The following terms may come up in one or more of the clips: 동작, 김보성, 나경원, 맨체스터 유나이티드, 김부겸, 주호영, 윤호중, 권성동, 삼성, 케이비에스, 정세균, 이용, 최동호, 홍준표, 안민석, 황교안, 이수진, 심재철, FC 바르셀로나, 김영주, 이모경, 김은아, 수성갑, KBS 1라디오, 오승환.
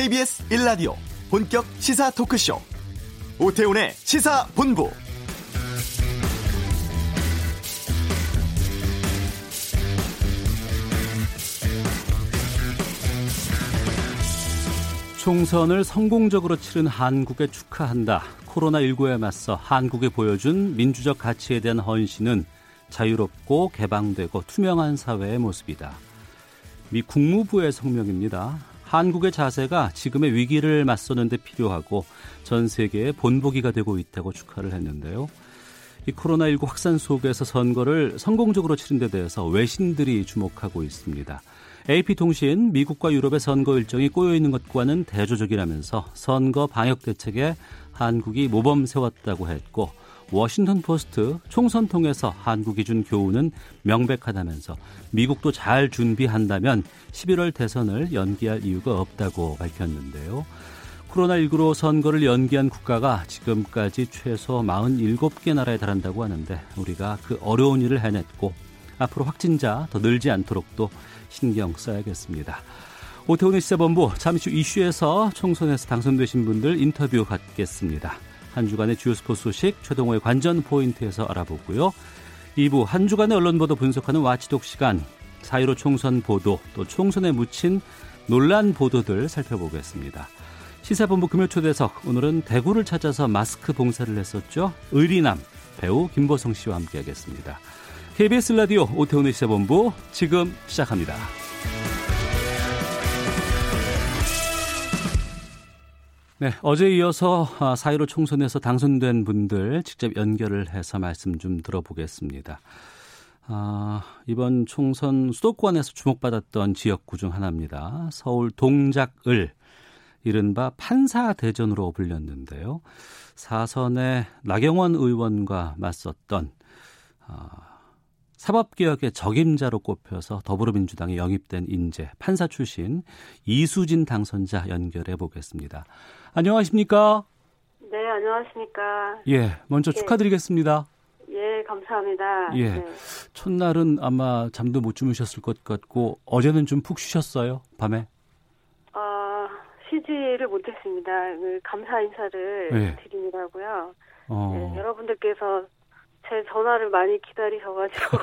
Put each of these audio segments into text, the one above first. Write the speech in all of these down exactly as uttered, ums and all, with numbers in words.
케이비에스 일 라디오 본격 시사 토크쇼 오태훈의 시사본부. 총선을 성공적으로 치른 한국에 축하한다. 코로나십구에 맞서 한국이 보여준 민주적 가치에 대한 헌신은 자유롭고 개방되고 투명한 사회의 모습이다. 미 국무부의 성명입니다. 한국의 자세가 지금의 위기를 맞서는 데 필요하고 전 세계의 본보기가 되고 있다고 축하를 했는데요. 이 코로나십구 확산 속에서 선거를 성공적으로 치른 데 대해서 외신들이 주목하고 있습니다. 에이피통신, 미국과 유럽의 선거 일정이 꼬여있는 것과는 대조적이라면서 선거 방역 대책에 한국이 모범 세웠다고 했고, 워싱턴포스트, 총선 통해서 한국이 준 교훈은 명백하다면서 미국도 잘 준비한다면 십일월 대선을 연기할 이유가 없다고 밝혔는데요. 코로나십구로 선거를 연기한 국가가 지금까지 최소 마흔일곱 개 나라에 달한다고 하는데, 우리가 그 어려운 일을 해냈고 앞으로 확진자 더 늘지 않도록도 신경 써야겠습니다. 오태훈의 시사본부, 잠시 후 이슈에서 총선에서 당선되신 분들 인터뷰 받겠습니다. 한 주간의 주요 스포츠 소식, 최동호의 관전 포인트에서 알아보고요. 이 부, 한 주간의 언론 보도 분석하는 와치독 시간, 사 일오 총선 보도, 또 총선에 묻힌 논란 보도들 살펴보겠습니다. 시사본부 금요초대석, 오늘은 대구를 찾아서 마스크 봉사를 했었죠. 의리남, 배우 김보성 씨와 함께하겠습니다. 케이비에스 라디오 오태훈의 시사본부 지금 시작합니다. 네, 어제 이어서 사 일오 총선에서 당선된 분들 직접 연결을 해서 말씀 좀 들어보겠습니다. 아, 이번 총선 수도권에서 주목받았던 지역구 중 하나입니다. 서울 동작을, 이른바 판사 대전으로 불렸는데요. 사선의 나경원 의원과 맞섰던 아, 사법개혁의 적임자로 꼽혀서 더불어민주당에 영입된 인재, 판사 출신 이수진 당선자 연결해 보겠습니다. 안녕하십니까? 네, 안녕하십니까? 예, 먼저 네. 축하드리겠습니다. 예, 감사합니다. 예, 네. 첫날은 아마 잠도 못 주무셨을 것 같고 어제는 좀 푹 쉬셨어요, 밤에? 어, 쉬지를 못했습니다. 감사 인사를 예. 드리느라고요. 어. 네, 여러분들께서 제 전화를 많이 기다리셔가지고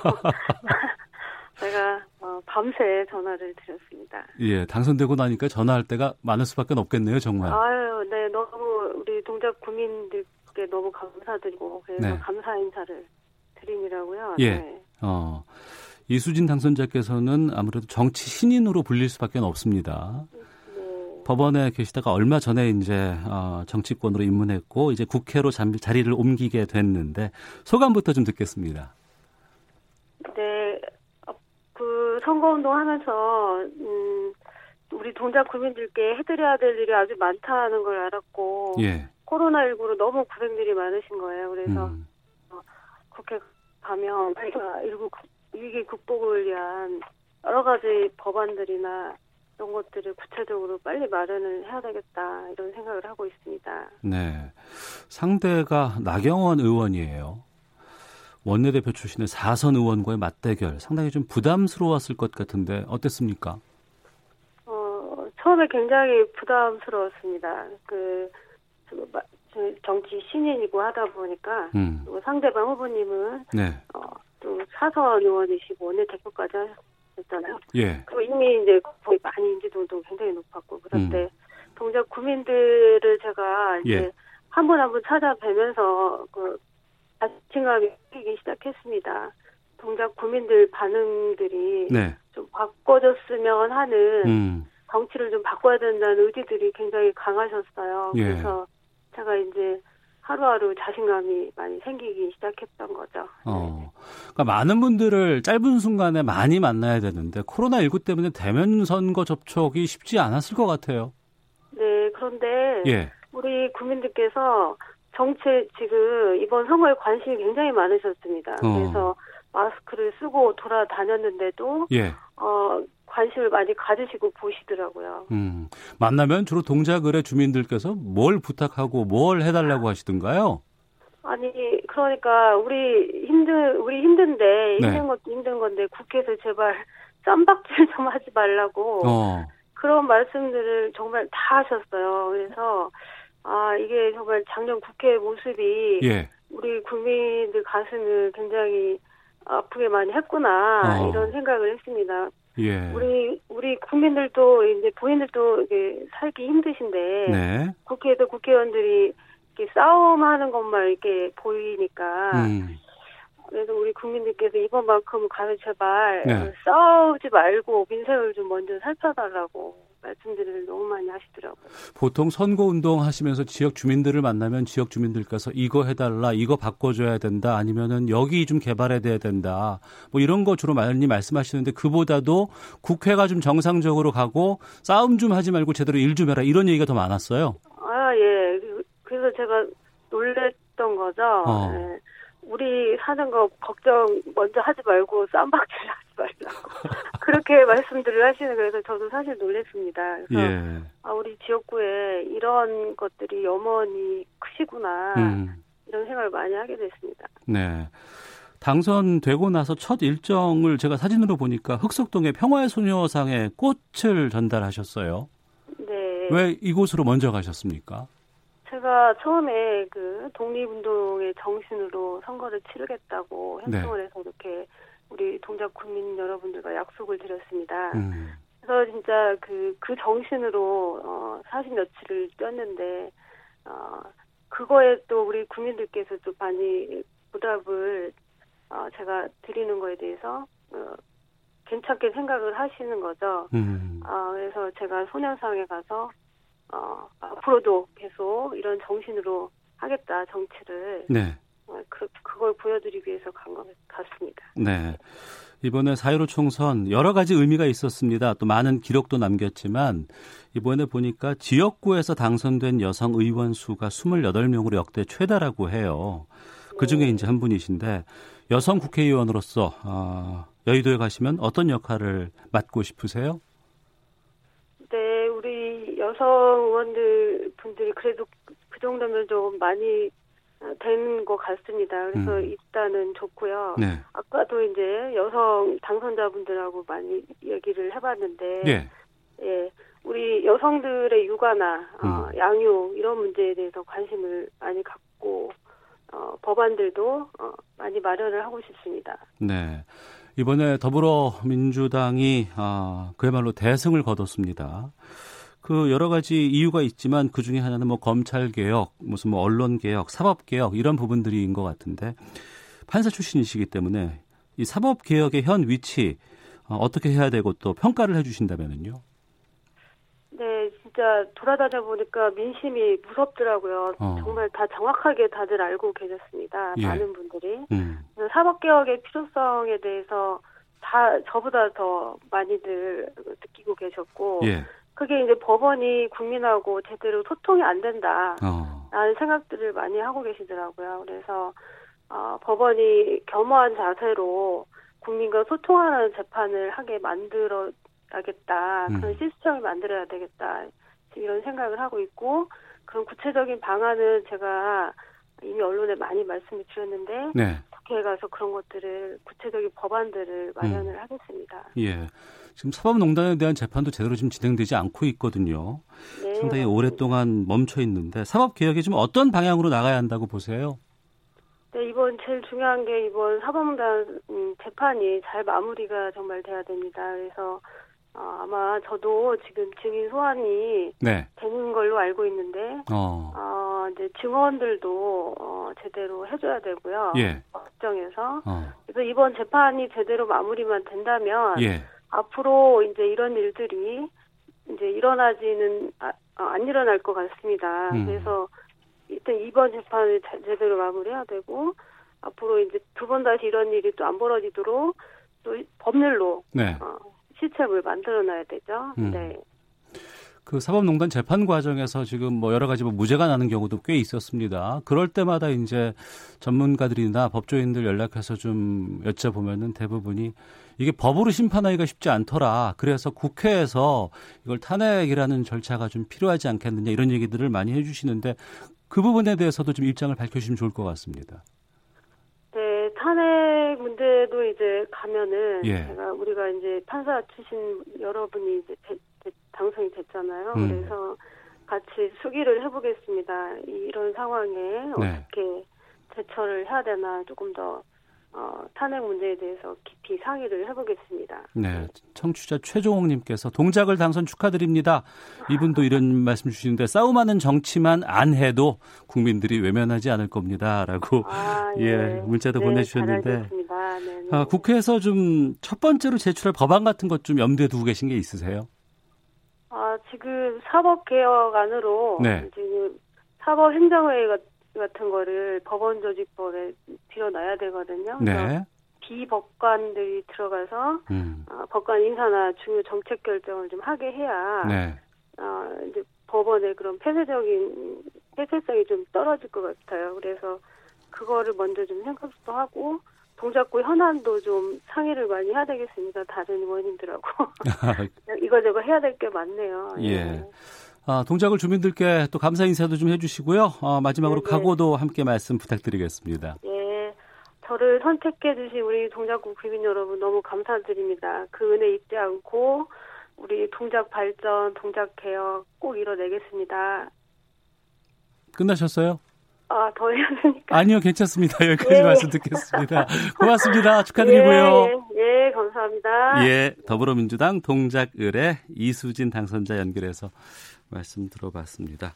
제가 어, 밤새 전화를 드렸습니다. 예, 당선되고 나니까 전화할 때가 많을 수밖에 없겠네요, 정말. 아유, 네, 너무 우리 동작 국민들께 너무 감사드리고 그래서 네. 감사 인사를 드리느라고요. 예, 네. 어, 이수진 당선자께서는 아무래도 정치 신인으로 불릴 수밖에 없습니다. 법원에 계시다가 얼마 전에 이제 정치권으로 입문했고 이제 국회로 자리를 옮기게 됐는데 소감부터 좀 듣겠습니다. 네, 그 선거운동하면서 음, 우리 동작 국민들께 해드려야 될 일이 아주 많다는 걸 알았고 예. 코로나십구로 너무 고생들이 많으신 거예요. 그래서 음. 어, 국회 가면 코로나십구 위기 극복을 위한 여러 가지 법안들이나 이런 것들을 구체적으로 빨리 마련을 해야 되겠다 이런 생각을 하고 있습니다. 네, 상대가 나경원 의원이에요. 원내대표 출신의 사선 의원과의 맞대결, 상당히 좀 부담스러웠을 것 같은데 어땠습니까? 어, 처음에 굉장히 부담스러웠습니다. 그 정치 신인이고 하다 보니까 음. 그리고 상대방 후보님은 네. 어, 또 사선 의원이시고 원내대표까지 하셨습니다. 했잖아요. 예. 그리고 이미 이제 거의 많이 인지도도 굉장히 높았고, 그런데 음. 동작 국민들을 제가 이제 예. 한 분 한 분 찾아뵈면서 그 자신감이 생기기 시작했습니다. 동작 국민들 반응들이 네. 좀 바꿔줬으면 하는 음. 정치를 좀 바꿔야 된다는 의지들이 굉장히 강하셨어요. 예. 그래서 제가 이제 하루하루 자신감이 많이 생기기 시작했던 거죠. 어, 그러니까 많은 분들을 짧은 순간에 많이 만나야 되는데 코로나십구 때문에 대면 선거 접촉이 쉽지 않았을 것 같아요. 네, 그런데 예. 우리 국민들께서 정치에 지금 이번 선거에 관심이 굉장히 많으셨습니다. 어. 그래서 마스크를 쓰고 돌아다녔는데도 예. 어, 관심을 많이 가지시고 보시더라고요. 음, 만나면 주로 동작을의 주민들께서 뭘 부탁하고 뭘 해달라고 하시던가요? 아니, 그러니까 우리 힘든 우리 힘든데 힘든 네. 것도 힘든 건데 국회에서 제발 쌈박질 좀 하지 말라고. 어. 그런 말씀들을 정말 다 하셨어요. 그래서 아 이게 정말 작년 국회 모습이 예. 우리 국민들 가슴을 굉장히 아프게 많이 했구나 어. 이런 생각을 했습니다. 예. 우리 우리 국민들도 이제 본인들도 이게 살기 힘드신데 네. 국회에도 국회의원들이 이렇게 싸움하는 것만 이렇게 보이니까 음. 그래서 우리 국민들께서 이번만큼 가서 제발 네. 싸우지 말고 민생을 좀 먼저 살펴달라고 말씀들을 너무 많이 하시더라고요. 보통 선거운동 하시면서 지역 주민들을 만나면 지역 주민들께서 이거 해달라, 이거 바꿔줘야 된다, 아니면은 여기 좀 개발해야 된다, 뭐 이런 거 주로 많이 말씀하시는데 그보다도 국회가 좀 정상적으로 가고 싸움 좀 하지 말고 제대로 일 좀 해라 이런 얘기가 더 많았어요. 아, 예. 그래서 제가 놀랬던 거죠. 어. 네. 우리 사는 거 걱정 먼저 하지 말고 쌈박질 하지 말라고 그렇게 말씀들을 하시는 거에서 저도 사실 놀랬습니다. 그래서 예. 아, 우리 지역구에 이런 것들이 염원이 크시구나 음. 이런 생각을 많이 하게 됐습니다. 네, 당선되고 나서 첫 일정을 제가 사진으로 보니까 흑석동의 평화의 소녀상에 꽃을 전달하셨어요. 네. 왜 이곳으로 먼저 가셨습니까? 제가 처음에 그 독립운동의 정신으로 선거를 치르겠다고 행동을 네. 해서 이렇게 우리 동작 국민 여러분들과 약속을 드렸습니다. 음. 그래서 진짜 그, 그 정신으로 어, 사십여칠을 뛰었는데, 어, 그거에 또 우리 국민들께서 또 많이 보답을 어, 제가 드리는 거에 대해서 어, 괜찮게 생각을 하시는 거죠. 음. 어, 그래서 제가 소년상에 가서 어, 앞으로도 계속 이런 정신으로 하겠다, 정치를. 네. 어, 그, 그걸 보여드리기 위해서 간 것 같습니다. 네. 이번에 사 일오 총선 여러 가지 의미가 있었습니다. 또 많은 기록도 남겼지만 이번에 보니까 지역구에서 당선된 여성 의원 수가 스물여덟 명으로 역대 최다라고 해요. 그중에 네. 이제 한 분이신데 여성 국회의원으로서 어, 여의도에 가시면 어떤 역할을 맡고 싶으세요? 네, 우리 여성 의원들 분들이 그래도 그 정도면 좀 많이 된 것 같습니다. 그래서 음. 일단은 좋고요. 네. 아까도 이제 여성 당선자분들하고 많이 얘기를 해봤는데, 예, 예 우리 여성들의 육아나 음. 어, 양육 이런 문제에 대해서 관심을 많이 갖고 어, 법안들도 어, 많이 마련을 하고 싶습니다. 네. 이번에 더불어민주당이 아, 그야말로 대승을 거뒀습니다. 그 여러 가지 이유가 있지만 그 중에 하나는 뭐 검찰 개혁, 무슨 뭐 언론 개혁, 사법 개혁 이런 부분들이인 것 같은데 판사 출신이시기 때문에 이 사법 개혁의 현 위치 어, 어떻게 해야 되고 또 평가를 해주신다면은요? 네, 진짜 돌아다녀 보니까 민심이 무섭더라고요. 어. 정말 다 정확하게 다들 알고 계셨습니다. 예. 많은 분들이. 음. 사법개혁의 필요성에 대해서 다 저보다 더 많이들 느끼고 계셨고 예. 그게 이제 법원이 국민하고 제대로 소통이 안 된다라는 어. 생각들을 많이 하고 계시더라고요. 그래서 어, 법원이 겸허한 자세로 국민과 소통하는 재판을 하게 만들어 하겠다. 그런 음. 시스템을 만들어야 되겠다. 지금 이런 생각을 하고 있고 그런 구체적인 방안은 제가 이미 언론에 많이 말씀을 드렸는데 네. 국회에 가서 그런 것들을 구체적인 법안들을 마련을 음. 하겠습니다. 예, 지금 사법농단에 대한 재판도 제대로 지금 진행되지 않고 있거든요. 네, 상당히 맞습니다. 오랫동안 멈춰 있는데 사법개혁이 지금 어떤 방향으로 나가야 한다고 보세요? 네, 이번 제일 중요한 게 이번 사법농단 재판이 잘 마무리가 정말 돼야 됩니다. 그래서 어, 아마 저도 지금 증인 소환이 네. 되는 걸로 알고 있는데 어. 어, 이제 증언들도 어, 제대로 해줘야 되고요. 예. 법정에서. 어. 그래서 이번 재판이 제대로 마무리만 된다면 예. 앞으로 이제 이런 일들이 이제 일어나지는 아, 안 일어날 것 같습니다. 음. 그래서 일단 이번 재판을 제대로 마무리해야 되고 앞으로 이제 두 번 다시 이런 일이 또 안 벌어지도록 또 법률로. 네. 어, 시책을 만들어놔야 되죠. 음. 네. 그 사법농단 재판 과정에서 지금 뭐 여러 가지 뭐 무죄가 나는 경우도 꽤 있었습니다. 그럴 때마다 이제 전문가들이나 법조인들 연락해서 좀 여쭤보면은 대부분이 이게 법으로 심판하기가 쉽지 않더라. 그래서 국회에서 이걸 탄핵이라는 절차가 좀 필요하지 않겠느냐 이런 얘기들을 많이 해주시는데 그 부분에 대해서도 좀 입장을 밝혀주시면 좋을 것 같습니다. 네, 탄핵 문제도 이제 가면은 예. 제가 우리가 이제 판사 출신 여러분이 이제 제, 제 당선이 됐잖아요. 음. 그래서 같이 수기를 해보겠습니다. 이런 상황에 네. 어떻게 대처를 해야 되나 조금 더 어, 탄핵 문제에 대해서 깊이 상의를 해보겠습니다. 네, 청취자 최종옥님께서 동작을 당선 축하드립니다. 이분도 이런 말씀 주시는데 싸움하는 정치만 안 해도 국민들이 외면하지 않을 겁니다라고 아, 예. 예 문자도 네, 보내주셨는데 아, 국회에서 좀 첫 번째로 제출할 법안 같은 것 좀 염두에 두고 계신 게 있으세요? 아 지금 사법개혁 안으로 네. 지금 사법행정회의 같은 같은 거를 법원 조직법에 빌어넣어야 되거든요. 네. 비법관들이 들어가서 음. 어, 법관 인사나 중요 정책 결정을 좀 하게 해야 네. 어, 이제 법원의 그런 폐쇄적인 폐쇄성이 좀 떨어질 것 같아요. 그래서 그거를 먼저 좀 생각도 하고 동작구 현안도 좀 상의를 많이 해야 되겠습니다. 다른 의원님들하고 이거저거 해야 될 게 많네요. 예. 네. 아, 동작을 주민들께 또 감사 인사도 좀 해주시고요. 아, 마지막으로 네네. 각오도 함께 말씀 부탁드리겠습니다. 예, 저를 선택해 주신 우리 동작구 국민 여러분 너무 감사드립니다. 그 은혜 잊지 않고 우리 동작 발전, 동작 개혁 꼭 이뤄내겠습니다. 끝나셨어요? 아, 더 했으니까. 아니요, 괜찮습니다. 여기까지 예. 말씀 듣겠습니다. 고맙습니다. 축하드리고요. 예, 예, 감사합니다. 예, 더불어민주당 동작 의뢰 이수진 당선자 연결해서 말씀 들어봤습니다.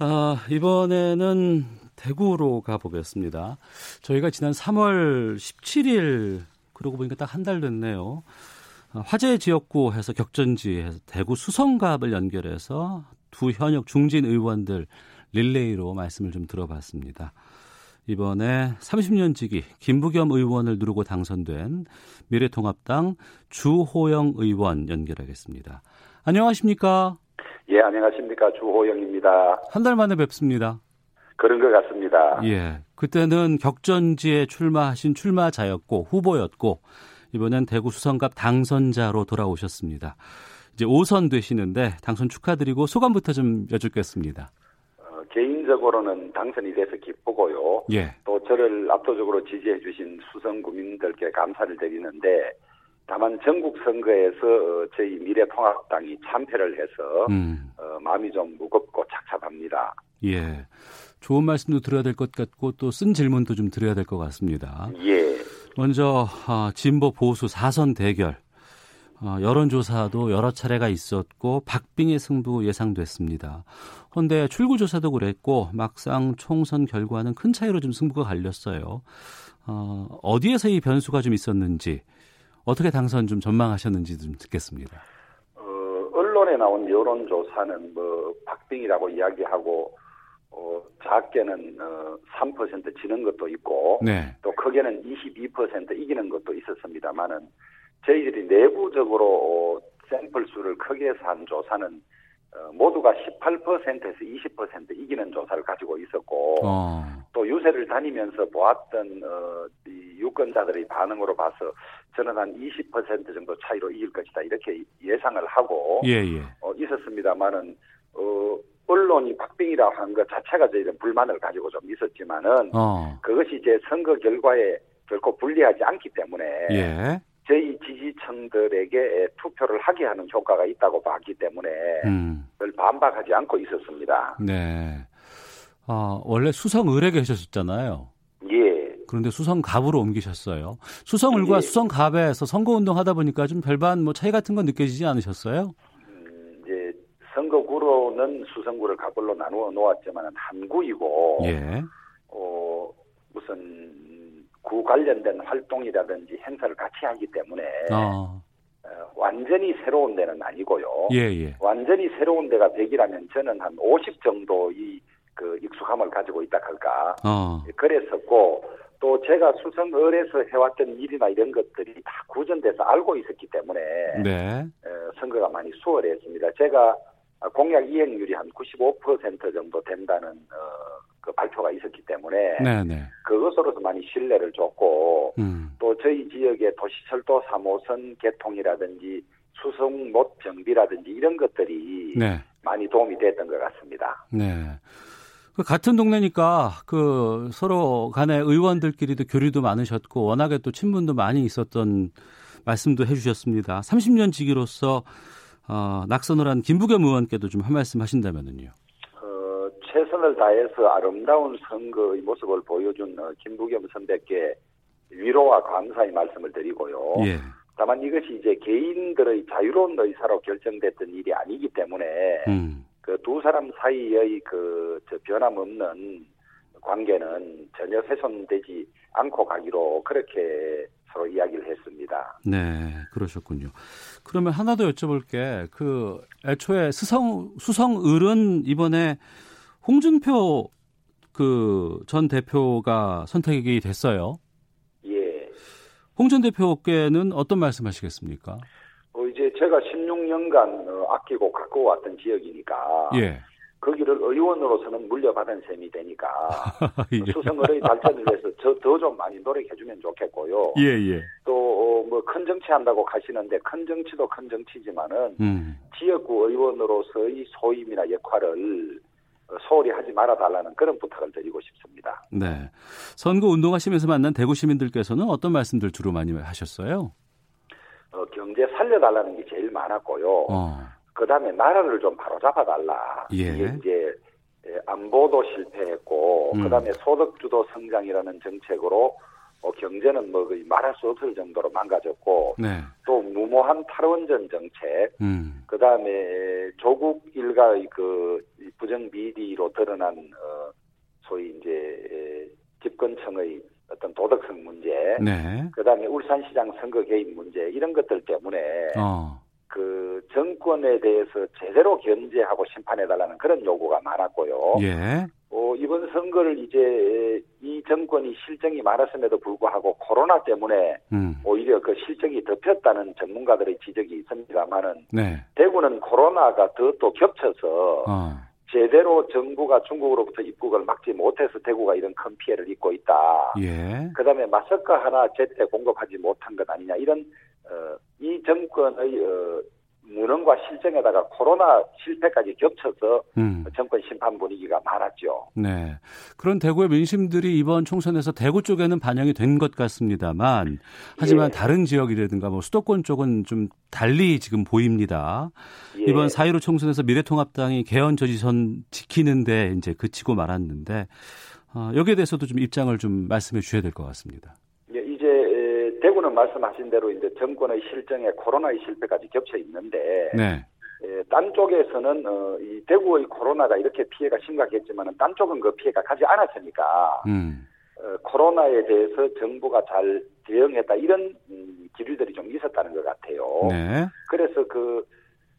아, 이번에는 대구로 가보겠습니다. 저희가 지난 삼월 십칠일, 그러고 보니까 딱 한 달 됐네요. 화재 지역구 해서 격전지에서 대구 수성갑을 연결해서 두 현역 중진 의원들 릴레이로 말씀을 좀 들어봤습니다. 이번에 삼십 년 지기 김부겸 의원을 누르고 당선된 미래통합당 주호영 의원 연결하겠습니다. 안녕하십니까? 예, 안녕하십니까. 주호영입니다. 한 달 만에 뵙습니다. 그런 것 같습니다. 예, 그때는 격전지에 출마하신 출마자였고 후보였고 이번엔 대구 수성갑 당선자로 돌아오셨습니다. 이제 오 선 되시는데 당선 축하드리고 소감부터 좀 여쭙겠습니다. 개인적으로는 당선이 돼서 기쁘고요. 예. 또 저를 압도적으로 지지해 주신 수성 구민들께 감사를 드리는데 다만 전국 선거에서 저희 미래통합당이 참패를 해서 음. 어, 마음이 좀 무겁고 착잡합니다. 예, 좋은 말씀도 드려야 될 것 같고 또 쓴 질문도 좀 드려야 될 것 같습니다. 예. 먼저 어, 진보 보수 사선 대결. 어, 여론조사도 여러 차례가 있었고 박빙의 승부 예상됐습니다. 그런데 출구조사도 그랬고 막상 총선 결과는 큰 차이로 좀 승부가 갈렸어요. 어, 어디에서 이 변수가 좀 있었는지 어떻게 당선 좀 전망하셨는지 좀 듣겠습니다. 어, 언론에 나온 여론조사는 뭐 박빙이라고 이야기하고 어, 작게는 어, 삼 퍼센트 지는 것도 있고 네. 또 크게는 이십이 퍼센트 이기는 것도 있었습니다만은 저희들이 내부적으로 샘플 수를 크게 산 조사는 모두가 십팔 퍼센트에서 이십 퍼센트 이기는 조사를 가지고 있었고 어. 또 유세를 다니면서 보았던 이 유권자들의 반응으로 봐서 저는 한 이십 퍼센트 정도 차이로 이길 것이다 이렇게 예상을 하고 예, 예. 어, 있었습니다만은 어, 언론이 박빙이라고 한 것 자체가 저희는 불만을 가지고 좀 있었지만은 어. 그것이 이제 선거 결과에 결코 불리하지 않기 때문에 예. 저희 지지층들에게 투표를 하게 하는 효과가 있다고 봤기 때문에 음. 별 반박하지 않고 있었습니다. 네. 아, 원래 수성을에 계셨었잖아요. 예. 그런데 수성갑으로 옮기셨어요. 수성을과 예. 수성갑에서 선거운동 하다 보니까 좀 별반 뭐 차이 같은 건 느껴지지 않으셨어요? 음, 이제 선거구로는 수성구를 갑으로 나누어 놓았지만 한 구이고 예. 어, 무슨 구 관련된 활동이라든지 행사를 같이 하기 때문에 아. 어, 완전히 새로운 데는 아니고요. 예, 예. 완전히 새로운 데가 백이라면 저는 한 오십 정도의 그 익숙함을 가지고 있다 할까. 아. 그랬었고 또 제가 수성을에서 해왔던 일이나 이런 것들이 다 구전돼서 알고 있었기 때문에 네. 어, 선거가 많이 수월했습니다. 제가 공약 이행률이 한 구십오 퍼센트 정도 된다는 어, 그 발표가 있었기 때문에 네네. 그것으로서 많이 신뢰를 줬고 음. 또 저희 지역의 도시철도 삼 호선 개통이라든지 수성못 정비라든지 이런 것들이 네. 많이 도움이 됐던 것 같습니다. 네, 그 같은 동네니까 그 서로 간에 의원들끼리도 교류도 많으셨고 워낙에 또 친분도 많이 있었던 말씀도 해주셨습니다. 삼십 년 지기로서 어, 낙선을 한 김부겸 의원께도 좀 한 말씀 하신다면은요. 어, 최선을 다해서 아름다운 선거의 모습을 보여준 김부겸 선배께 위로와 감사의 말씀을 드리고요. 예. 다만 이것이 이제 개인들의 자유로운 의사로 결정됐던 일이 아니기 때문에 음. 그 두 사람 사이의 그 저 변함없는 관계는 전혀 훼손되지 않고 가기로 그렇게 서로 이야기를 했습니다. 네, 그러셨군요. 그러면 하나 더 여쭤볼게. 그 애초에 수성 수성을은 이번에 홍준표 그 전 대표가 선택이 됐어요. 예. 홍 전 대표께는 어떤 말씀하시겠습니까? 어, 이제 제가 십육 년간 아끼고 갖고 왔던 지역이니까. 예. 거기를 의원으로서는 물려받은 셈이 되니까 수성을의 발전을 위해서 더 좀 많이 노력해주면 좋겠고요. 예, 예. 또 뭐 큰 정치한다고 가시는데 큰 정치도 큰 정치지만은 음. 지역구 의원으로서의 소임이나 역할을 소홀히 하지 말아달라는 그런 부탁을 드리고 싶습니다. 네. 선거 운동하시면서 만난 대구 시민들께서는 어떤 말씀들 주로 많이 하셨어요? 어, 경제 살려달라는 게 제일 많았고요. 어. 그 다음에 나라를 좀 바로잡아달라. 예. 이게 이제 안보도 실패했고, 음. 그 다음에 소득주도 성장이라는 정책으로 경제는 뭐 말할 수 없을 정도로 망가졌고, 네. 또 무모한 탈원전 정책, 음. 그 다음에 조국 일가의 그 부정비리로 드러난 소위 이제 집권층의 어떤 도덕성 문제, 네. 그 다음에 울산시장 선거 개입 문제 이런 것들 때문에. 어. 그 정권에 대해서 제대로 견제하고 심판해달라는 그런 요구가 많았고요. 예. 어, 이번 선거를 이제 이 정권이 실정이 많았음에도 불구하고 코로나 때문에 음. 오히려 그 실정이 덮였다는 전문가들의 지적이 있습니다만은 네. 대구는 코로나가 더 또 겹쳐서 어. 제대로 정부가 중국으로부터 입국을 막지 못해서 대구가 이런 큰 피해를 입고 있다. 예. 그다음에 마스크 하나 제때 공급하지 못한 것 아니냐 이런 어, 이 정권의 어, 무능과 실정에다가 코로나 실패까지 겹쳐서 음. 정권 심판 분위기가 많았죠. 네, 그런 대구의 민심들이 이번 총선에서 대구 쪽에는 반영이 된 것 같습니다만 하지만 예. 다른 지역이라든가 뭐 수도권 쪽은 좀 달리 지금 보입니다. 예. 이번 사 일오 총선에서 미래통합당이 개헌 저지선 지키는데 이제 그치고 말았는데 어, 여기에 대해서도 좀 입장을 좀 말씀해 주셔야 될 것 같습니다. 대구는 말씀하신 대로 이제 정권의 실정에 코로나의 실패까지 겹쳐 있는데, 네. 예, 딴 쪽에서는 어, 이 대구의 코로나가 이렇게 피해가 심각했지만은 딴 쪽은 그 피해가 가지 않았으니까 음. 어, 코로나에 대해서 정부가 잘 대응했다 이런 음, 기류들이 좀 있었다는 것 같아요. 네. 그래서 그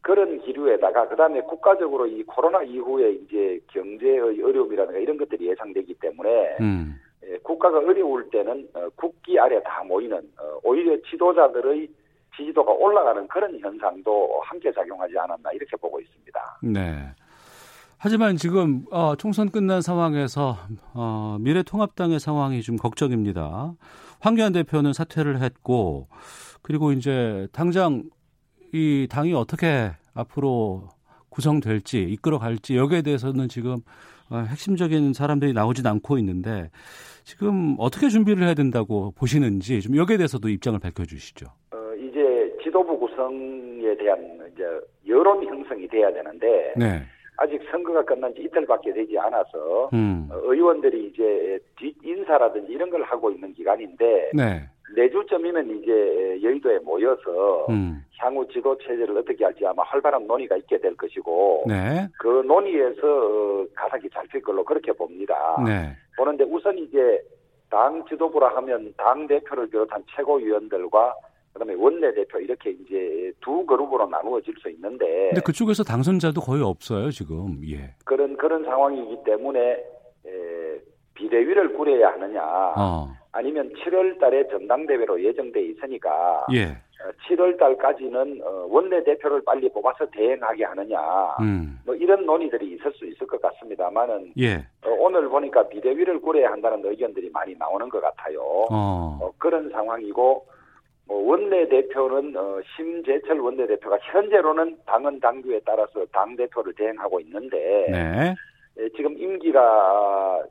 그런 기류에다가 그 다음에 국가적으로 이 코로나 이후에 이제 경제의 어려움이라든가 이런 것들이 예상되기 때문에. 음. 국가가 어려울 때는 국기 아래 다 모이는 오히려 지도자들의 지지도가 올라가는 그런 현상도 함께 작용하지 않았나 이렇게 보고 있습니다. 네. 하지만 지금 총선 끝난 상황에서 미래통합당의 상황이 좀 걱정입니다. 황교안 대표는 사퇴를 했고 그리고 이제 당장 이 당이 어떻게 앞으로 구성될지 이끌어갈지 여기에 대해서는 지금 핵심적인 사람들이 나오진 않고 있는데 지금 어떻게 준비를 해야 된다고 보시는지 좀 여기에 대해서도 입장을 밝혀주시죠. 어, 이제 지도부 구성에 대한 이제 여론 형성이 돼야 되는데 네. 아직 선거가 끝난 지 이틀밖에 되지 않아서 음. 의원들이 이제 뒷인사라든지 이런 걸 하고 있는 기간인데 네. 내주점이면 이제 여의도에 모여서 음. 향후 지도체제를 어떻게 할지 아마 활발한 논의가 있게 될 것이고 네. 그 논의에서 가닥이 잡힐 걸로 그렇게 봅니다. 네. 보는데 우선 이제 당 지도부라 하면 당 대표를 비롯한 최고위원들과 그다음에 원내대표 이렇게 이제 두 그룹으로 나누어질 수 있는데 근데 그쪽에서 당선자도 거의 없어요 지금. 예. 그런 그런 상황이기 때문에 에, 비대위를 꾸려야 하느냐 어. 아니면 칠월 달에 전당대회로 예정돼 있으니까 예. 칠월 달까지는 원내대표를 빨리 뽑아서 대행하게 하느냐 음. 뭐 이런 논의들이 있을 수 있을 것 같습니다만은 예. 오늘 보니까 비대위를 꾸려야 한다는 의견들이 많이 나오는 것 같아요. 어. 어, 그런 상황이고 원내대표는 심재철 원내대표가 현재로는 당헌 당규에 따라서 당대표를 대행하고 있는데 네. 지금 임기가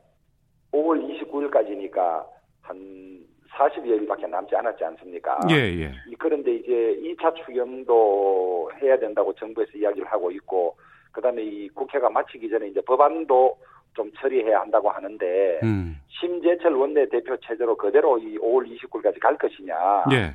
오월 이십구 일까지니까 한 사십여일밖에 남지 않았지 않습니까? 예, 예. 그런데 이제 이 차 추경도 해야 된다고 정부에서 이야기를 하고 있고, 그 다음에 이 국회가 마치기 전에 이제 법안도 좀 처리해야 한다고 하는데, 음. 심재철 원내대표 체제로 그대로 이 오월 이십구일까지 갈 것이냐. 예.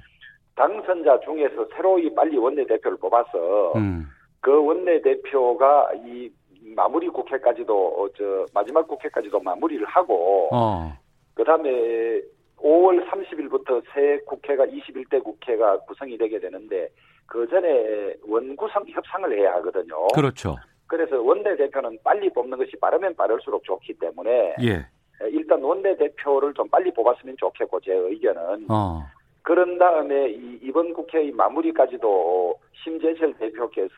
당선자 중에서 새로이 빨리 원내대표를 뽑아서, 음. 그 원내대표가 이 마무리 국회까지도, 저, 마지막 국회까지도 마무리를 하고, 어. 그 다음에 오월 삼십일부터 새 국회가 이십일대 국회가 구성이 되게 되는데 그 전에 원구성 협상을 해야 하거든요. 그렇죠. 그래서 원내대표는 빨리 뽑는 것이 빠르면 빠를수록 좋기 때문에 예. 일단 원내대표를 좀 빨리 뽑았으면 좋겠고 제 의견은. 어. 그런 다음에 이 이번 국회의 마무리까지도 심재철 대표께서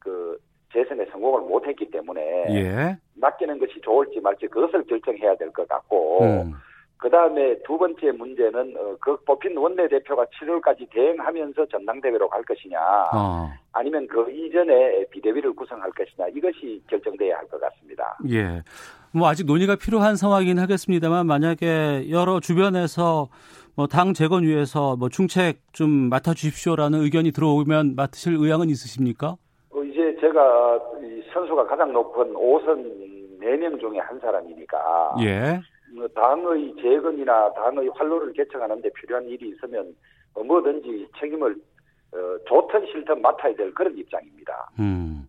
그 재선에 성공을 못했기 때문에 예. 맡기는 것이 좋을지 말지 그것을 결정해야 될 것 같고 음. 그다음에 두 번째 문제는 그 뽑힌 원내대표가 칠월까지 대행하면서 전당대회로 갈 것이냐 어. 아니면 그 이전에 비대위를 구성할 것이냐 이것이 결정돼야 할 것 같습니다. 예, 뭐 아직 논의가 필요한 상황이긴 하겠습니다만 만약에 여러 주변에서 뭐 당 재건 위해서 뭐 중책 좀 맡아주십시오라는 의견이 들어오면 맡으실 의향은 있으십니까? 이제 제가 선수가 가장 높은 오선 네 명 중에 한 사람이니까 예. 당의 재건이나 당의 활로를 개척하는 데 필요한 일이 있으면 뭐든지 책임을 좋든 싫든 맡아야 될 그런 입장입니다. 음.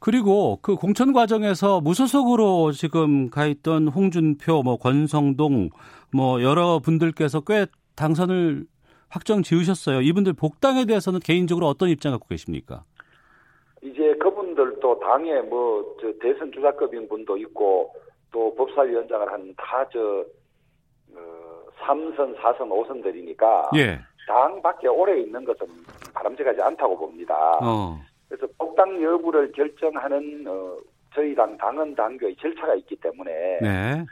그리고 그 공천 과정에서 무소속으로 지금 가 있던 홍준표, 뭐 권성동, 뭐 여러 분들께서 꽤 당선을 확정 지으셨어요. 이분들 복당에 대해서는 개인적으로 어떤 입장 갖고 계십니까? 이제 그분들도 당에 뭐 저 대선 주자급인 분도 있고. 또 법사위원장을 한 다 저 어, 삼선, 사선, 오선들이니까 예. 당 밖에 오래 있는 것은 바람직하지 않다고 봅니다. 어. 그래서 복당 여부를 결정하는 어, 저희 당 당헌 당규의 절차가 있기 때문에 네.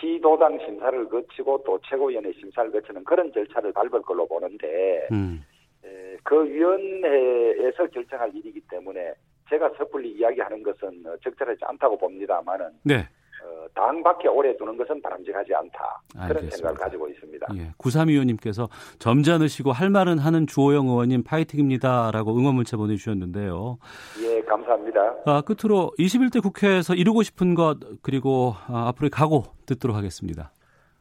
시도당 심사를 거치고 또 최고위원회 심사를 거치는 그런 절차를 밟을 걸로 보는데 음. 에, 그 위원회에서 결정할 일이기 때문에 제가 섣불리 이야기하는 것은 적절하지 않다고 봅니다만은 네. 어, 당 밖에 오래 두는 것은 바람직하지 않다. 알겠습니다. 그런 생각을 가지고 있습니다. 예, 구삼이 의원님께서 점잖으시고 할 말은 하는 주호영 의원님 파이팅입니다라고 응원 문자 보내주셨는데요. 예, 감사합니다. 아, 끝으로 이십일 대 국회에서 이루고 싶은 것 그리고 아, 앞으로의 각오 듣도록 하겠습니다.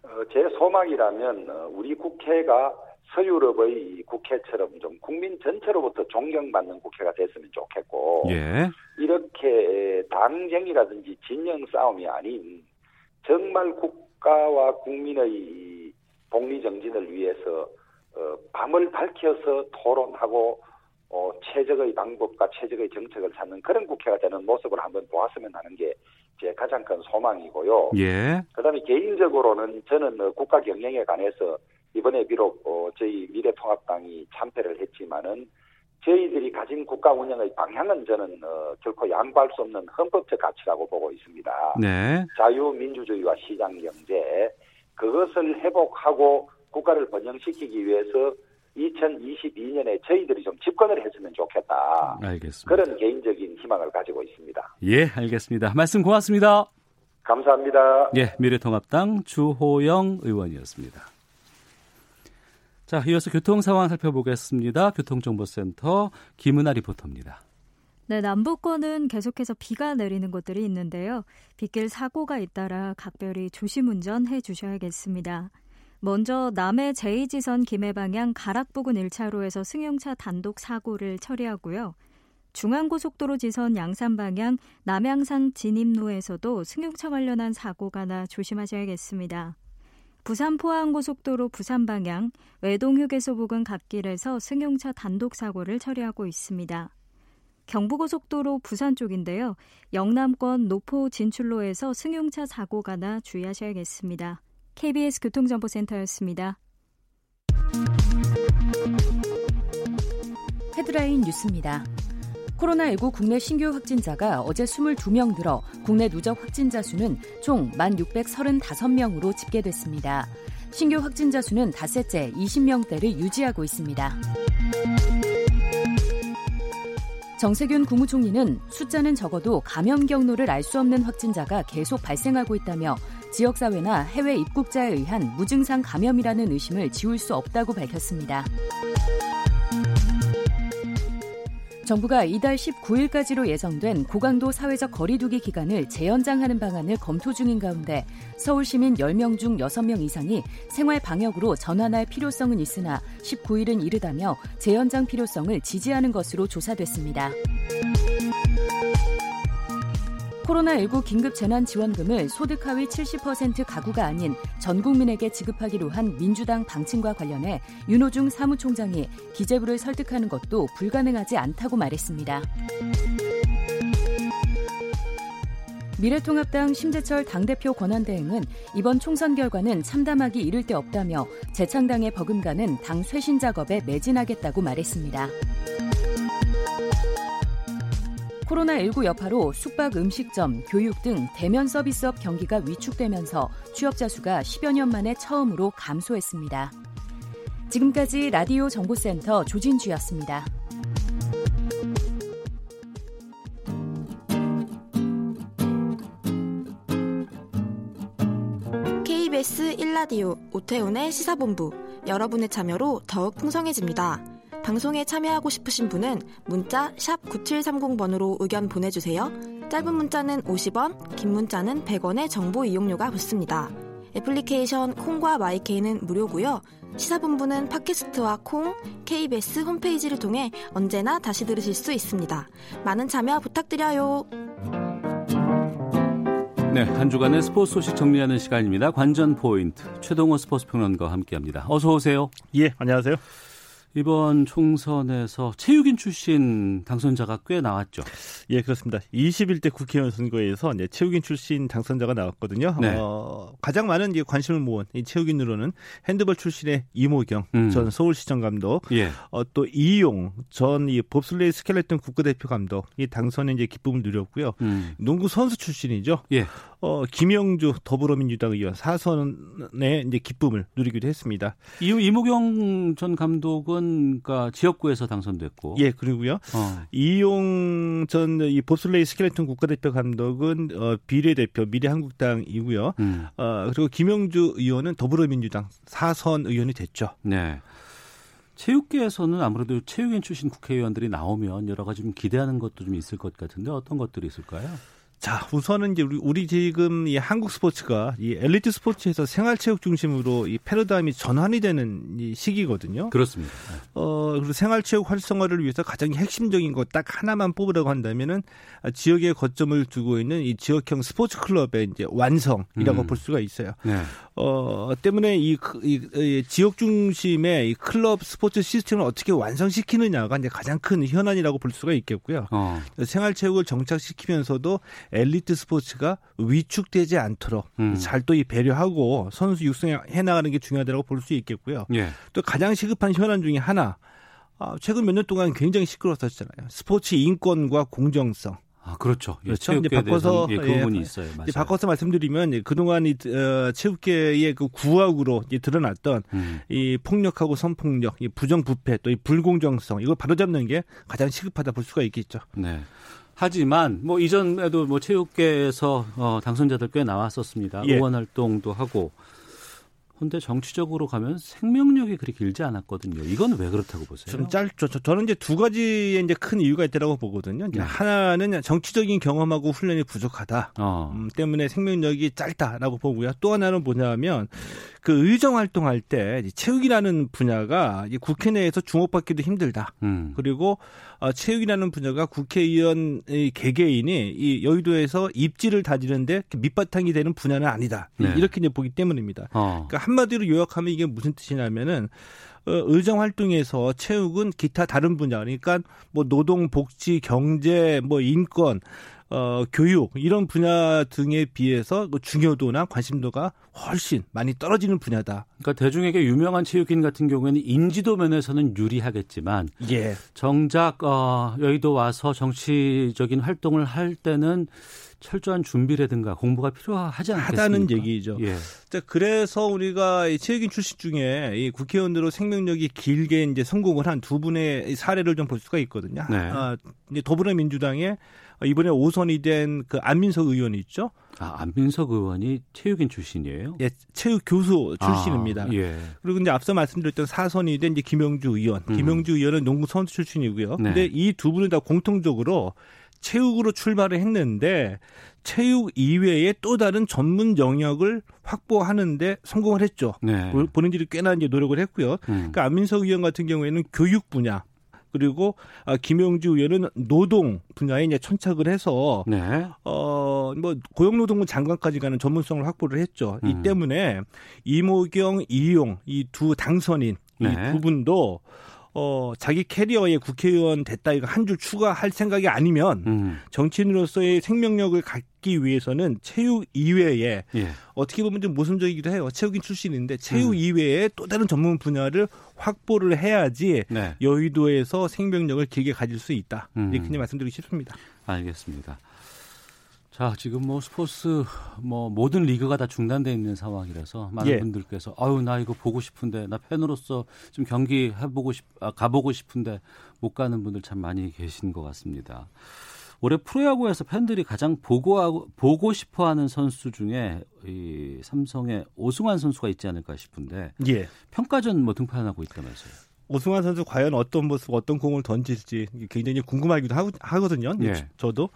어, 제 소망이라면 우리 국회가 서유럽의 국회처럼 좀 국민 전체로부터 존경받는 국회가 됐으면 좋겠고 예. 이렇게 당쟁이라든지 진영 싸움이 아닌 정말 국가와 국민의 복리 정진을 위해서 밤을 밝혀서 토론하고 최적의 방법과 최적의 정책을 찾는 그런 국회가 되는 모습을 한번 보았으면 하는 게 제 가장 큰 소망이고요. 예. 그다음에 개인적으로는 저는 국가 경영에 관해서 이번에 비록 저희 미래통합당이 참패를 했지만은 저희들이 가진 국가 운영의 방향은 저는 결코 양보할 수 없는 헌법적 가치라고 보고 있습니다. 네. 자유민주주의와 시장경제 그것을 회복하고 국가를 번영시키기 위해서 이천이십이년에 저희들이 좀 집권을 했으면 좋겠다. 알겠습니다. 그런 개인적인 희망을 가지고 있습니다. 예, 알겠습니다. 말씀 고맙습니다. 감사합니다. 예, 미래통합당 주호영 의원이었습니다. 자, 이어서 교통 상황 살펴보겠습니다. 교통정보센터 김은아 리포터입니다. 네, 남부권은 계속해서 비가 내리는 곳들이 있는데요. 빗길 사고가 잇따라 각별히 조심 운전해 주셔야겠습니다. 먼저 남해 제이지선 김해 방향 가락 부근 일차로에서 승용차 단독 사고를 처리하고요. 중앙고속도로 지선 양산 방향 남양산 진입로에서도 승용차 관련한 사고가 나 조심하셔야겠습니다. 부산 포항고속도로 부산 방향 외동휴게소 부근 갓길에서 승용차 단독 사고를 처리하고 있습니다. 경부고속도로 부산 쪽인데요. 영남권 노포 진출로에서 승용차 사고가 나 주의하셔야겠습니다. 케이비에스 교통정보센터였습니다. 헤드라인 뉴스입니다. 코로나십구 국내 신규 확진자가 어제 스물두 명 늘어 국내 누적 확진자 수는 총 만 육백삼십오 명으로 집계됐습니다. 신규 확진자 수는 닷새째 이십 명대를 유지하고 있습니다. 정세균 국무총리는 숫자는 적어도 감염 경로를 알 수 없는 확진자가 계속 발생하고 있다며 지역사회나 해외 입국자에 의한 무증상 감염이라는 의심을 지울 수 없다고 밝혔습니다. 정부가 이달 십구 일까지로 예정된 고강도 사회적 거리두기 기간을 재연장하는 방안을 검토 중인 가운데 서울시민 열 명 중 여섯 명 이상이 생활 방역으로 전환할 필요성은 있으나 십구 일은 이르다며 재연장 필요성을 지지하는 것으로 조사됐습니다. 코로나십구 긴급재난지원금을 소득 하위 칠십 퍼센트 가구가 아닌 전 국민에게 지급하기로 한 민주당 방침과 관련해 윤호중 사무총장이 기재부를 설득하는 것도 불가능하지 않다고 말했습니다. 미래통합당 심재철 당대표 권한대행은 이번 총선 결과는 참담하기 이를 데 없다며 재창당에 버금가는 당 쇄신 작업에 매진하겠다고 말했습니다. 코로나십구 여파로 숙박, 음식점, 교육 등 대면 서비스업 경기가 위축되면서 취업자 수가 십여 년 만에 처음으로 감소했습니다. 지금까지 라디오 정보센터 조진주였습니다. 케이비에스 일 라디오 오태훈의 시사본부, 여러분의 참여로 더욱 풍성해집니다. 방송에 참여하고 싶으신 분은 문자 샵 구칠삼공 번으로 의견 보내주세요. 짧은 문자는 오십 원, 긴 문자는 백 원의 정보 이용료가 붙습니다. 애플리케이션 콩과 마이케이는 무료고요. 시사본부는 팟캐스트와 콩, 케이비에스 홈페이지를 통해 언제나 다시 들으실 수 있습니다. 많은 참여 부탁드려요. 네, 한 주간의 스포츠 소식 정리하는 시간입니다. 관전 포인트, 최동호 스포츠평론가와 함께합니다. 어서 오세요. 예, 안녕하세요. 이번 총선에서 체육인 출신 당선자가 꽤 나왔죠. 예, 그렇습니다. 이십일 대 국회의원 선거에서 이제 체육인 출신 당선자가 나왔거든요. 네. 어, 가장 많은 이제 관심을 모은 이 체육인으로는 핸드볼 출신의 이모경 음. 전 서울시청 감독, 예. 어, 또 이용 전 이 봅슬레이 스켈레톤 국가대표 감독, 이 당선에 이제 기쁨을 누렸고요. 음. 농구 선수 출신이죠. 예. 어, 김영주 더불어민주당 의원 사선의 이제 기쁨을 누리기도 했습니다. 이, 이모경 전 감독은 그러니까 지역구에서 당선됐고, 예, 그리고요 어. 이용 전 이 봅슬레이 스켈레톤 국가대표 감독은 어, 비례대표 미래한국당이고요. 음. 어, 그리고 김영주 의원은 더불어민주당 사선 의원이 됐죠. 네. 체육계에서는 아무래도 체육인 출신 국회의원들이 나오면 여러 가지 좀 기대하는 것도 좀 있을 것 같은데 어떤 것들이 있을까요? 자, 우선은 이제 우리, 우리 지금 이 한국 스포츠가 이 엘리트 스포츠에서 생활체육 중심으로 이 패러다임이 전환이 되는 이 시기거든요. 그렇습니다. 어, 그리고 생활체육 활성화를 위해서 가장 핵심적인 것 딱 하나만 뽑으라고 한다면은 지역에 거점을 두고 있는 이 지역형 스포츠 클럽의 이제 완성이라고 음. 볼 수가 있어요. 네. 어, 때문에 이, 이, 이 지역 중심의 이 클럽 스포츠 시스템을 어떻게 완성시키느냐가 이제 가장 큰 현안이라고 볼 수가 있겠고요. 어. 생활체육을 정착시키면서도 엘리트 스포츠가 위축되지 않도록 음. 잘 또 이 배려하고 선수 육성해 나가는 게 중요하다고 볼 수 있겠고요. 예. 또 가장 시급한 현안 중에 하나, 아, 최근 몇 년 동안 굉장히 시끄러웠었잖아요. 스포츠 인권과 공정성. 아, 그렇죠. 예, 그렇죠. 이제 바꿔서 예, 그 부분이 예, 있어요. 맞아요. 이제 바꿔서 말씀드리면 예, 그동안 이 어, 체육계의 그 구악으로 예, 드러났던 음. 이 폭력하고 성폭력, 이 부정부패, 또 이 불공정성, 이걸 바로잡는 게 가장 시급하다 볼 수가 있겠죠. 네. 하지만 뭐 이전에도 뭐 체육계에서 어, 당선자들 꽤 나왔었습니다. 예. 의원 활동도 하고. 근데 정치적으로 가면 생명력이 그렇게 길지 않았거든요. 이건 왜 그렇다고 보세요? 좀 짧죠. 저는 이제 두 가지의 이제 큰 이유가 있다고 보거든요. 이제 네. 하나는 정치적인 경험하고 훈련이 부족하다. 어. 음, 때문에 생명력이 짧다라고 보고요. 또 하나는 뭐냐면 그 의정 활동할 때 체육이라는 분야가 국회 내에서 주목받기도 힘들다. 음. 그리고 체육이라는 분야가 국회의원 개개인이 이 여의도에서 입지를 다지는데 밑바탕이 되는 분야는 아니다. 네. 이렇게 이제 보기 때문입니다. 어. 그러니까 한마디로 요약하면 이게 무슨 뜻이냐면은 의정 활동에서 체육은 기타 다른 분야, 그러니까 뭐 노동, 복지, 경제, 뭐 인권, 어, 교육 이런 분야 등에 비해서 중요도나 관심도가 훨씬 많이 떨어지는 분야다. 그러니까 대중에게 유명한 체육인 같은 경우에는 인지도 면에서는 유리하겠지만, 예. 정작 어, 여의도 와서 정치적인 활동을 할 때는 철저한 준비라든가 공부가 필요하지 않겠습니까? 하다는 얘기죠. 예. 자, 그래서 우리가 체육인 출신 중에 이 국회의원으로 생명력이 길게 이제 성공을 한 두 분의 사례를 좀 볼 수가 있거든요. 네. 아, 이제 더불어민주당에 이번에 오선이 된 그 안민석 의원이 있죠. 아, 안민석 의원이 체육인 출신이에요? 예, 체육 교수 출신입니다. 아, 예. 그리고 이제 앞서 말씀드렸던 사선이 된 이제 김영주 의원. 음. 김영주 의원은 농구 선수 출신이고요. 네. 근데 이 두 분은 다 공통적으로 체육으로 출발을 했는데 체육 이외에 또 다른 전문 영역을 확보하는데 성공을 했죠. 네. 본인들이 꽤나 이제 노력을 했고요. 음. 그러니까 안민석 의원 같은 경우에는 교육 분야, 그리고 김영주 의원은 노동 분야에 이제 천착을 해서 네. 어, 뭐 고용노동부 장관까지 가는 전문성을 확보를 했죠. 음. 이 때문에 이모경, 이용 이 두 당선인 네. 이 두 분도 어, 자기 캐리어에 국회의원 됐다 이거 한 줄 추가할 생각이 아니면 음. 정치인으로서의 생명력을 갖기 위해서는 체육 이외에 예. 어떻게 보면 좀 모순적이기도 해요. 체육인 출신인데 체육 음. 이외에 또 다른 전문 분야를 확보를 해야지 네. 여의도에서 생명력을 길게 가질 수 있다. 음. 이렇게 말씀드리기 싶습니다. 알겠습니다. 자, 지금 뭐 스포츠 뭐 모든 리그가 다 중단되어 있는 상황이라서 많은 예. 분들께서 아유 나 이거 보고 싶은데 나 팬으로서 좀 경기 해보고 싶 아, 가보고 싶은데 못 가는 분들 참 많이 계신 것 같습니다. 올해 프로야구에서 팬들이 가장 보고하고 보고 싶어하는 선수 중에 이 삼성의 오승환 선수가 있지 않을까 싶은데 예. 평가전 뭐 등판하고 있다면서요. 오승환 선수 과연 어떤 모습, 어떤 공을 던질지 굉장히 궁금하기도 하거든요. 예. 저도.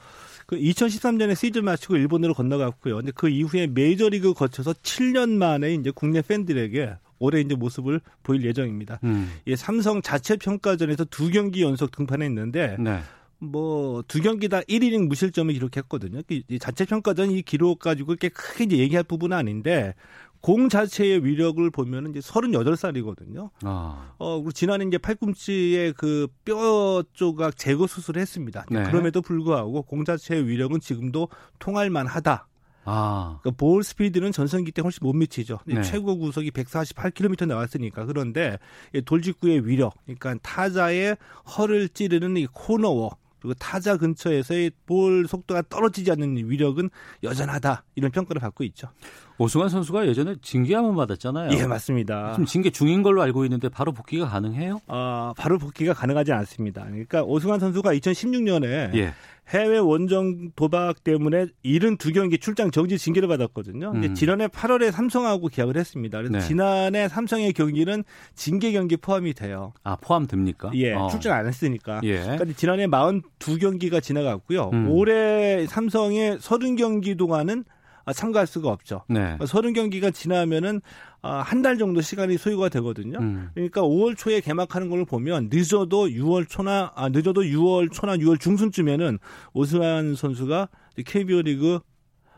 그 이천십삼 년에 시즌 마치고 일본으로 건너갔고요. 근데 그 이후에 메이저리그 거쳐서 칠 년 만에 이제 국내 팬들에게 올해 이제 모습을 보일 예정입니다. 음. 예, 삼성 자체 평가전에서 두 경기 연속 등판했는데 네. 뭐 두 경기 다 일 이닝 무실점을 기록했거든요. 이 자체 평가전 이 기록 가지고 꽤 크게 이제 얘기할 부분은 아닌데 공 자체의 위력을 보면은 이제 서른여덟 살이거든요. 아. 어, 그리고 지난해 이제 팔꿈치에 그 뼈 조각 제거 수술을 했습니다. 네. 그럼에도 불구하고 공 자체의 위력은 지금도 통할 만하다. 아. 그러니까 볼 스피드는 전성기 때 훨씬 못 미치죠. 네. 최고 구속이 백사십팔 킬로미터 나왔으니까. 그런데 돌직구의 위력, 그러니까 타자의 허를 찌르는 이 코너워. 그리고 타자 근처에서의 볼 속도가 떨어지지 않는 위력은 여전하다. 이런 평가를 받고 있죠. 오승환 선수가 예전에 징계 한번 받았잖아요. 예, 맞습니다. 지금 징계 중인 걸로 알고 있는데 바로 복귀가 가능해요? 아, 바로 복귀가 가능하지 않습니다. 그러니까 오승환 선수가 이천십육 년에 예. 해외 원정 도박 때문에 칠십이 경기 출장 정지 징계를 받았거든요. 음. 근데 지난해 팔월에 삼성하고 계약을 했습니다. 그래서 네. 지난해 삼성의 경기는 징계 경기 포함이 돼요. 아, 포함됩니까? 예, 어. 출장 안 했으니까. 예. 그러니까 지난해 사십이 경기가 지나갔고요. 음. 올해 삼성의 삼십 경기 동안은 참가할 수가 없죠. 네. 삼십 경기가 지나면은 한 달 정도 시간이 소요가 되거든요. 음. 그러니까 오월 초에 개막하는 걸 보면 늦어도 유월 초나 아, 늦어도 유월 초나 유월 중순쯤에는 오승환 선수가 케이비오 리그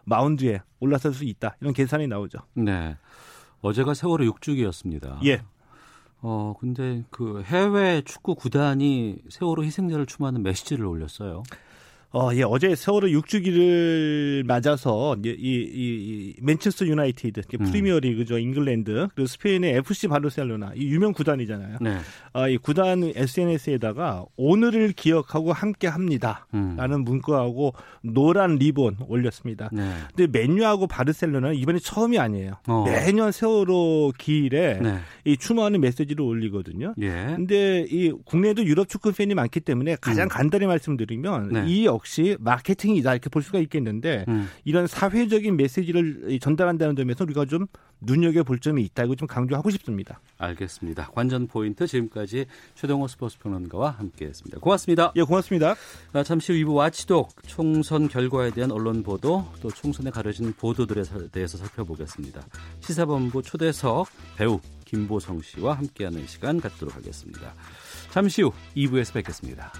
마운드에 올라설 수 있다. 이런 계산이 나오죠. 네. 어제가 세월호 육 주기였습니다. 예. 어, 근데 그 해외 축구 구단이 세월호 희생자를 추모하는 메시지를 올렸어요. 어, 예, 어제 세월호 육 주기를 맞아서 이, 이, 이 맨체스터 유나이티드 음. 프리미어 리그죠, 잉글랜드 그리고 스페인의 에프씨 바르셀로나 이 유명 구단이잖아요. 네. 아, 이 구단 에스엔에스에다가 오늘을 기억하고 함께합니다라는 음. 문구하고 노란 리본 올렸습니다. 네. 근데 맨유하고 바르셀로나는 이번이 처음이 아니에요. 어. 매년 세월호 기일에 네. 이 추모하는 메시지를 올리거든요. 그런데 예. 이 국내에도 유럽 축구 팬이 많기 때문에 가장 음. 간단히 말씀드리면 네. 이 역시 마케팅이다 이렇게 볼 수가 있겠는데 음. 이런 사회적인 메시지를 전달한다는 점에서 우리가 좀 눈여겨볼 점이 있다. 이거 좀 강조하고 싶습니다. 알겠습니다. 관전 포인트 지금까지 최동호 스포츠 평론가와 함께했습니다. 고맙습니다. 예, 고맙습니다. 아, 잠시 후 이 부 와치독 총선 결과에 대한 언론 보도 또 총선에 가려진 보도들에 대해서 살펴보겠습니다. 시사본부 초대석 배우 김보성 씨와 함께하는 시간 갖도록 하겠습니다. 잠시 후 이 부에서 뵙겠습니다.